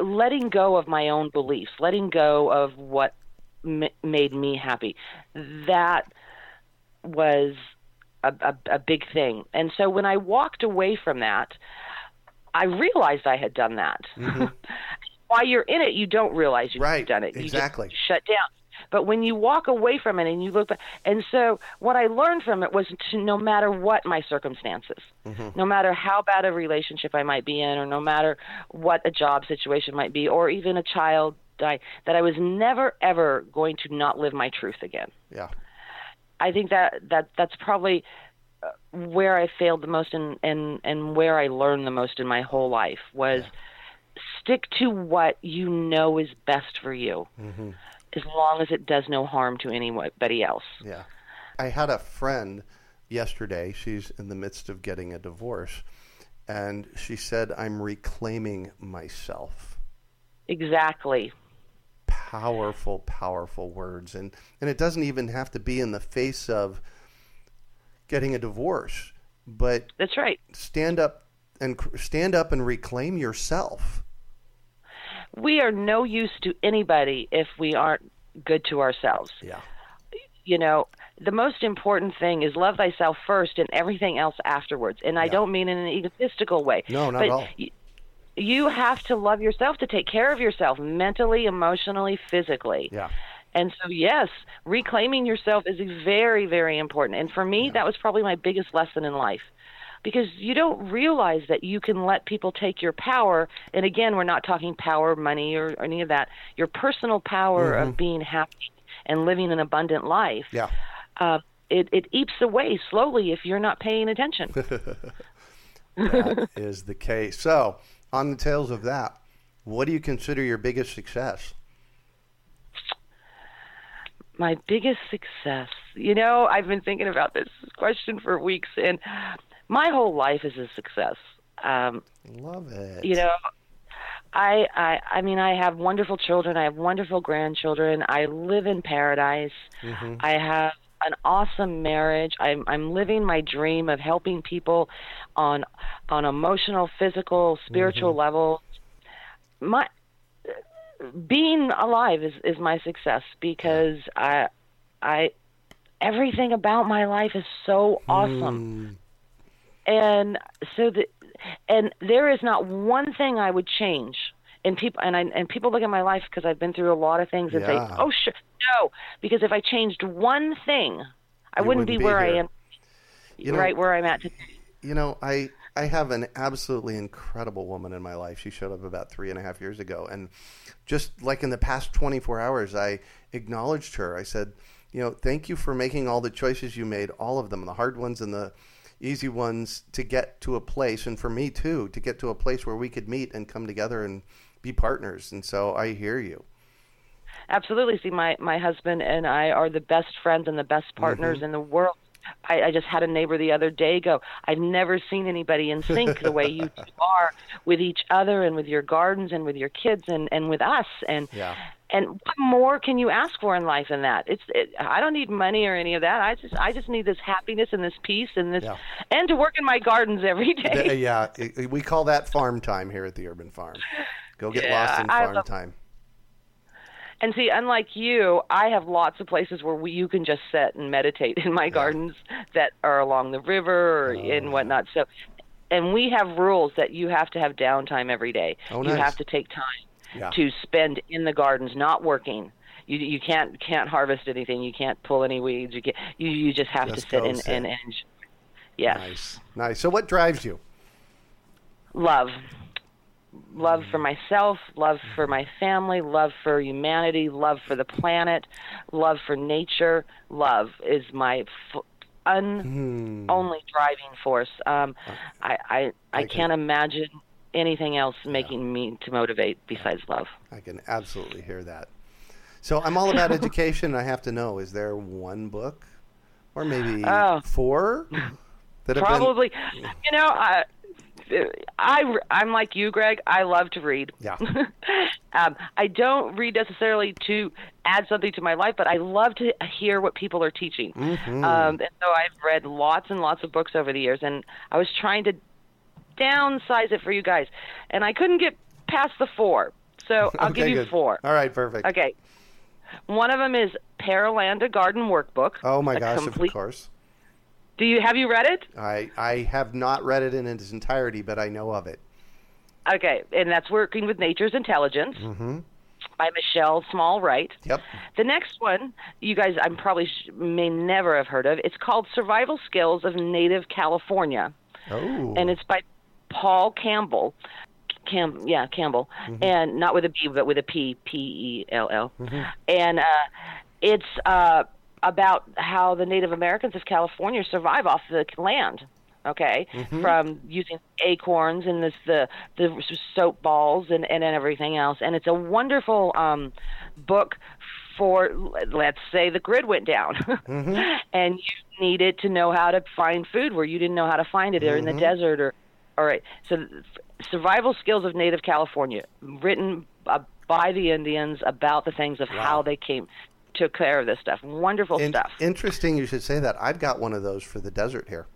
letting go of my own beliefs, letting go of what made me happy. That was a, a, a big thing. And so when I walked away from that, I realized I had done that. Mm-hmm. While you're in it, you don't realize you've right. done it. You exactly. just shut down. But when you walk away from it and you look back, and so what I learned from it was to no matter what my circumstances, mm-hmm. no matter how bad a relationship I might be in, or no matter what a job situation might be, or even a child I, that I was never, ever going to not live my truth again. Yeah. I think that, that that's probably where I failed the most and, and, and where I learned the most in my whole life was yeah. stick to what you know is best for you mm-hmm. as long as it does no harm to anybody else. Yeah. I had a friend yesterday. She's in the midst of getting a divorce, and she said, I'm reclaiming myself. Exactly. Powerful, powerful words. And, and it doesn't even have to be in the face of getting a divorce, but that's right. Stand up and stand up and reclaim yourself. We are no use to anybody if we aren't good to ourselves. Yeah. You know, the most important thing is love thyself first and everything else afterwards. And yeah. I don't mean in an egotistical way. No, not but at all. Y- You have to love yourself to take care of yourself mentally, emotionally, physically. Yeah. And so, yes, reclaiming yourself is very, very important. And for me, yeah. that was probably my biggest lesson in life, because you don't realize that you can let people take your power. And again, we're not talking power, money, or, or any of that. Your personal power mm-hmm. of being happy and living an abundant life. Yeah. Uh, it, it eats away slowly if you're not paying attention. That is the case. So, on the tails of that, what do you consider your biggest success? My biggest success. You know, I've been thinking about this question for weeks, and my whole life is a success. Um, Love it. You know, I, I, I mean, I have wonderful children. I have wonderful grandchildren. I live in paradise. Mm-hmm. I have an awesome marriage. I'm I'm living my dream of helping people on on emotional, physical, spiritual mm-hmm. level. My being alive is, is my success, because I I everything about my life is so awesome. Mm. And so the and there is not one thing I would change. And people and I, and people look at my life, because I've been through a lot of things, and yeah. say, "Oh shit, no!" Because if I changed one thing, I wouldn't, wouldn't be, be where here. I am, you right know, where I'm at today. You know, I I have an absolutely incredible woman in my life. She showed up about three and a half years ago, and just like in the past twenty-four hours, I acknowledged her. I said, "You know, thank you for making all the choices you made, all of them, the hard ones and the easy ones, to get to a place, and for me too, to get to a place where we could meet and come together and be partners." And so I hear you. Absolutely. See, my, my husband and I are the best friends and the best partners mm-hmm. in the world. I, I just had a neighbor the other day go, "I've never seen anybody in sync the way you two are with each other and with your gardens and with your kids and, and with us." And yeah. and what more can you ask for in life than that? It's it, I don't need money or any of that. I just I just need this happiness and this peace and this yeah. and to work in my gardens every day. Yeah, we call that farm time here at the Urban Farm. Go get yeah, lost in farm love- time. And see, unlike you, I have lots of places where we, you can just sit and meditate in my yeah. gardens that are along the river or, oh, and whatnot. So, and we have rules that you have to have downtime every day. Oh, nice. You have to take time yeah. to spend in the gardens, not working. You you can't can't harvest anything. You can't pull any weeds. You can't, you you just have just to sit and, sit and and enjoy. Yes. Nice, nice. So, what drives you? Love. Love for myself, love for my family, love for humanity, love for the planet, love for nature. Love is my f- un- hmm. only driving force. Um, I, I, I can't imagine anything else making yeah. me to motivate besides love. I can absolutely hear that. So I'm all about education. I have to know, is there one book or maybe oh, four? That have probably. Been... You know, I... I, I'm like you, Greg. I love to read. Yeah. um, I don't read necessarily to add something to my life, but I love to hear what people are teaching. Mm-hmm. Um, and so I've read lots and lots of books over the years, and I was trying to downsize it for you guys, and I couldn't get past the four. So I'll okay, give you good. four. All right, perfect. Okay. One of them is Paralanda Garden Workbook. Oh, my gosh, complete- of course. Do you have you read it? I, I have not read it in its entirety, but I know of it. Okay, and that's Working with Nature's Intelligence mm-hmm. by Michelle Small-Wright. Yep. The next one, you guys, I probably sh- may never have heard of. It's called Survival Skills of Native California. Oh. And it's by Paul Campbell. Cam, yeah, Campbell, mm-hmm. and not with a B, but with a P, P E L L. Mm-hmm. And uh, it's. Uh, about how the Native Americans of California survive off the land, okay, mm-hmm. from using acorns and this, the the soap balls and, and everything else. And it's a wonderful um, book for, let's say, the grid went down mm-hmm. and you needed to know how to find food where you didn't know how to find it mm-hmm. or in the desert. or All right, so Survival Skills of Native California, written uh, by the Indians about the things of wow. how they came took care of this stuff. Wonderful In- stuff. Interesting you should say that. I've got one of those for the desert here.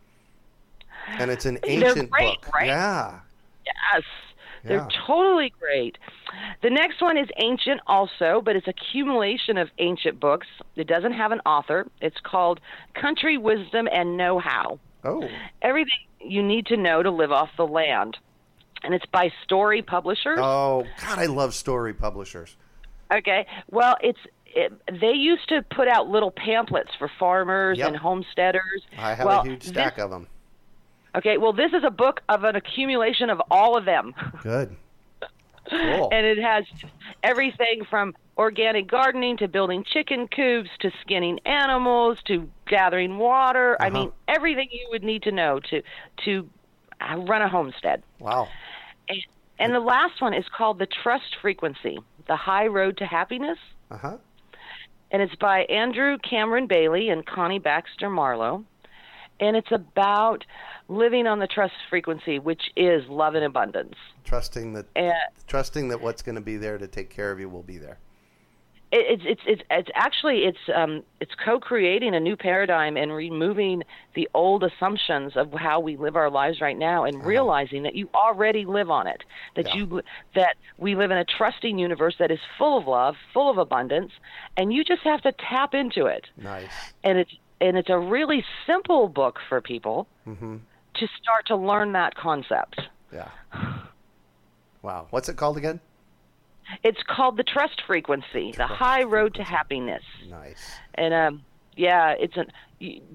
And it's an ancient great, book. Right? Yeah. Yes. Yeah. They're totally great. The next one is ancient also, but it's accumulation of ancient books. It doesn't have an author. It's called Country Wisdom and Know-How. Oh. Everything you need to know to live off the land. And it's by Story Publishers. Oh, God, I love Story Publishers. Okay. Well, it's It, they used to put out little pamphlets for farmers yep. and homesteaders. I have well, a huge stack this, of them. Okay, well, this is a book of an accumulation of all of them. Good. Cool. And it has everything from organic gardening to building chicken coops to skinning animals to gathering water. Uh-huh. I mean, everything you would need to know to to run a homestead. Wow. And, and the last one is called The Trust Frequency, The High Road to Happiness. Uh-huh. And it's by Andrew Cameron Bailey and Connie Baxter Marlowe. And it's about living on the trust frequency, which is love and abundance. Trusting that, and, trusting that what's going to be there to take care of you will be there. It's it's it's it's actually it's um it's co-creating a new paradigm and removing the old assumptions of how we live our lives right now, and uh-huh. realizing that you already live on it, that yeah. you that we live in a trusting universe that is full of love, full of abundance, and you just have to tap into it. Nice. And it's and it's a really simple book for people mm-hmm. to start to learn that concept. Yeah. Wow. What's it called again? It's called The Trust Frequency, The High Road to Happiness. Nice. And, um, yeah, it's an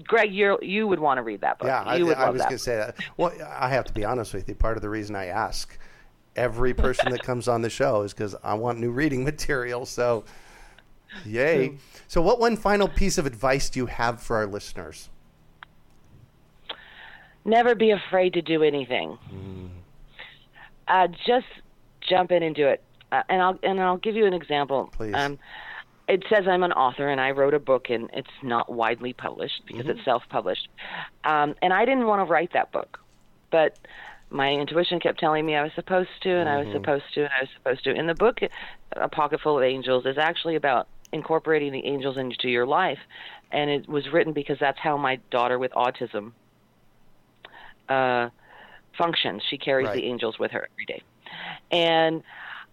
Greg, you you would want to read that book. Yeah, you I, would I love was going to say that. Well, I have to be honest with you. Part of the reason I ask every person that comes on the show is because I want new reading material. So, yay. So what one final piece of advice do you have for our listeners? Never be afraid to do anything. Mm. Uh, just jump in and do it. Uh, and I'll and I'll give you an example. Please. Um, it says I'm an author, and I wrote a book, and it's not widely published because mm-hmm. it's self-published. Um, and I didn't want to write that book, but my intuition kept telling me I was supposed to, and mm-hmm. I was supposed to, and I was supposed to. And the book, A Pocket Full of Angels, is actually about incorporating the angels into your life, and it was written because that's how my daughter with autism uh, functions. She carries right. the angels with her every day, and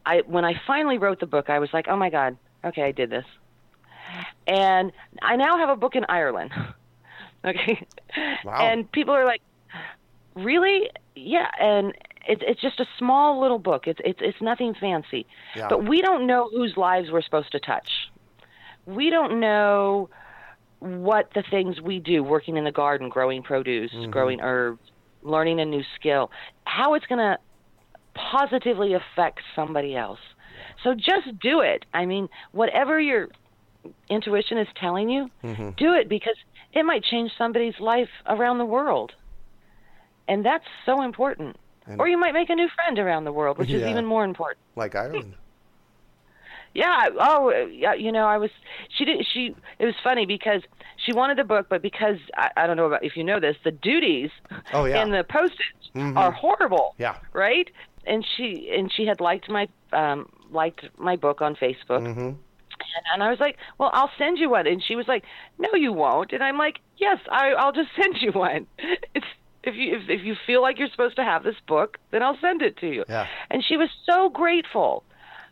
I, when I finally wrote the book, I was like, oh, my God, okay, I did this. And I now have a book in Ireland. Okay. Wow. And people are like, really? Yeah. And it, it's just a small little book. It's, it's, it's nothing fancy. Yeah. But we don't know whose lives we're supposed to touch. We don't know what the things we do, working in the garden, growing produce, mm-hmm. growing herbs, learning a new skill, how it's going to positively affect somebody else. So just do it. I mean, whatever your intuition is telling you, mm-hmm. do it, because it might change somebody's life around the world. And that's so important. And or you might make a new friend around the world, which yeah. is even more important. Like Ireland. Yeah. Oh, yeah. You know, I was, she did, she, it was funny because she wanted the book, but because I, I don't know about if you know this, the duties oh, yeah. and the postage mm-hmm. are horrible. Yeah. Right. And she and she had liked my um, liked my book on Facebook, mm-hmm. and, and I was like, "Well, I'll send you one." And she was like, "No, you won't." And I'm like, "Yes, I, I'll just send you one. It's, if you if, if you feel like you're supposed to have this book, then I'll send it to you." Yeah. And she was so grateful,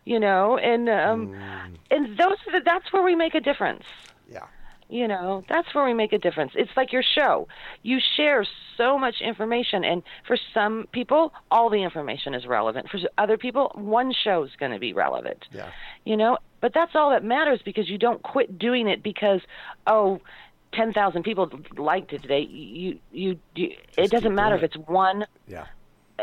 you know. And um, mm. and those are the, that's where we make a difference. Yeah. You know, that's where we make a difference. It's like your show. You share so much information, and for some people, all the information is relevant. For other people, one show is going to be relevant. Yeah. You know, but that's all that matters, because you don't quit doing it because, oh, ten thousand people liked it today. You, you, you it doesn't matter it. if it's one yeah.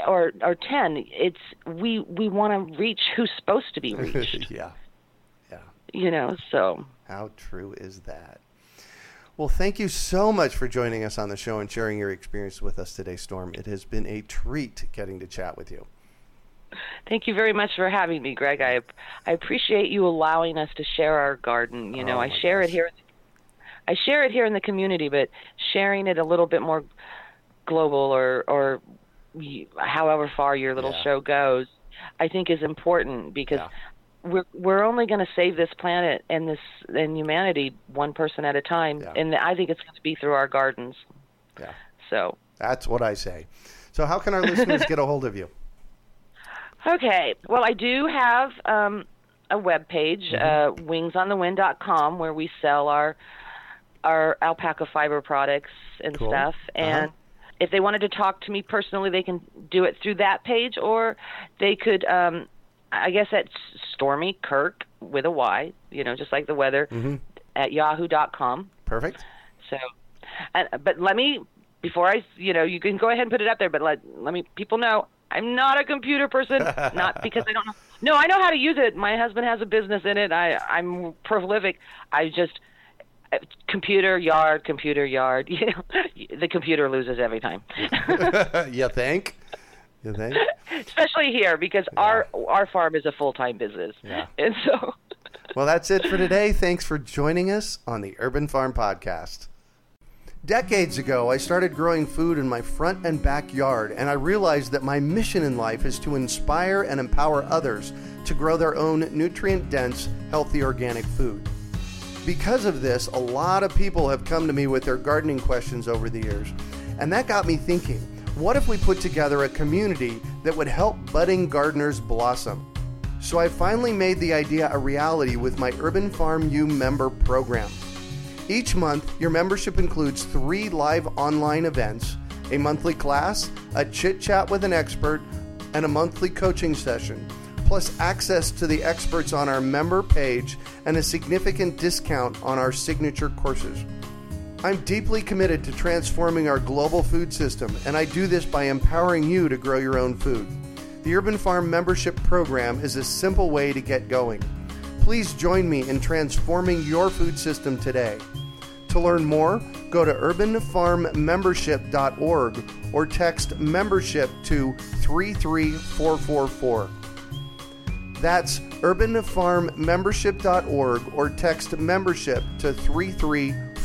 or or ten. It's we we want to reach who's supposed to be reached. yeah. Yeah. You know, so. How true is that? Well, thank you so much for joining us on the show and sharing your experience with us today, Storm. It has been a treat getting to chat with you. Thank you very much for having me, Greg. I I appreciate you allowing us to share our garden. You know, oh I share gosh. it here. I share it here in the community, but sharing it a little bit more global, or or however far your little yeah. show goes, I think is important, because. Yeah. We're we're only going to save this planet and this and humanity one person at a time, yeah. and I think it's going to be through our gardens. Yeah. So that's what I say. So how can our listeners get a hold of you? Okay. Well, I do have um, a web page, mm-hmm. uh, wings on the wind dot com, where we sell our our alpaca fiber products and cool. stuff. And uh-huh. if they wanted to talk to me personally, they can do it through that page, or they could. Um, I guess that's Stormy Kirk with a Y, you know, just like the weather, mm-hmm. at yahoo dot com. Perfect. So, and, but let me, before I, you know, you can go ahead and put it up there, but let, let me, people know I'm not a computer person, not because I don't know. No, I know how to use it. My husband has a business in it. I, I'm prolific. I just, computer yard, computer yard, you know, the computer loses every time. You think? You think? Especially here, because yeah. our our farm is a full-time business. Yeah. And so well, that's it for today. Thanks for joining us on the Urban Farm Podcast. Decades ago, I started growing food in my front and backyard, and I realized that my mission in life is to inspire and empower others to grow their own nutrient-dense, healthy organic food. Because of this, a lot of people have come to me with their gardening questions over the years, and that got me thinking, what if we put together a community that would help budding gardeners blossom? So I finally made the idea a reality with my Urban Farm U member program. Each month, your membership includes three live online events, a monthly class, a chit-chat with an expert, and a monthly coaching session, plus access to the experts on our member page and a significant discount on our signature courses. I'm deeply committed to transforming our global food system, and I do this by empowering you to grow your own food. The Urban Farm Membership Program is a simple way to get going. Please join me in transforming your food system today. To learn more, go to urban farm membership dot org or text membership to three three four four four. That's urban farm membership dot org or text membership to three three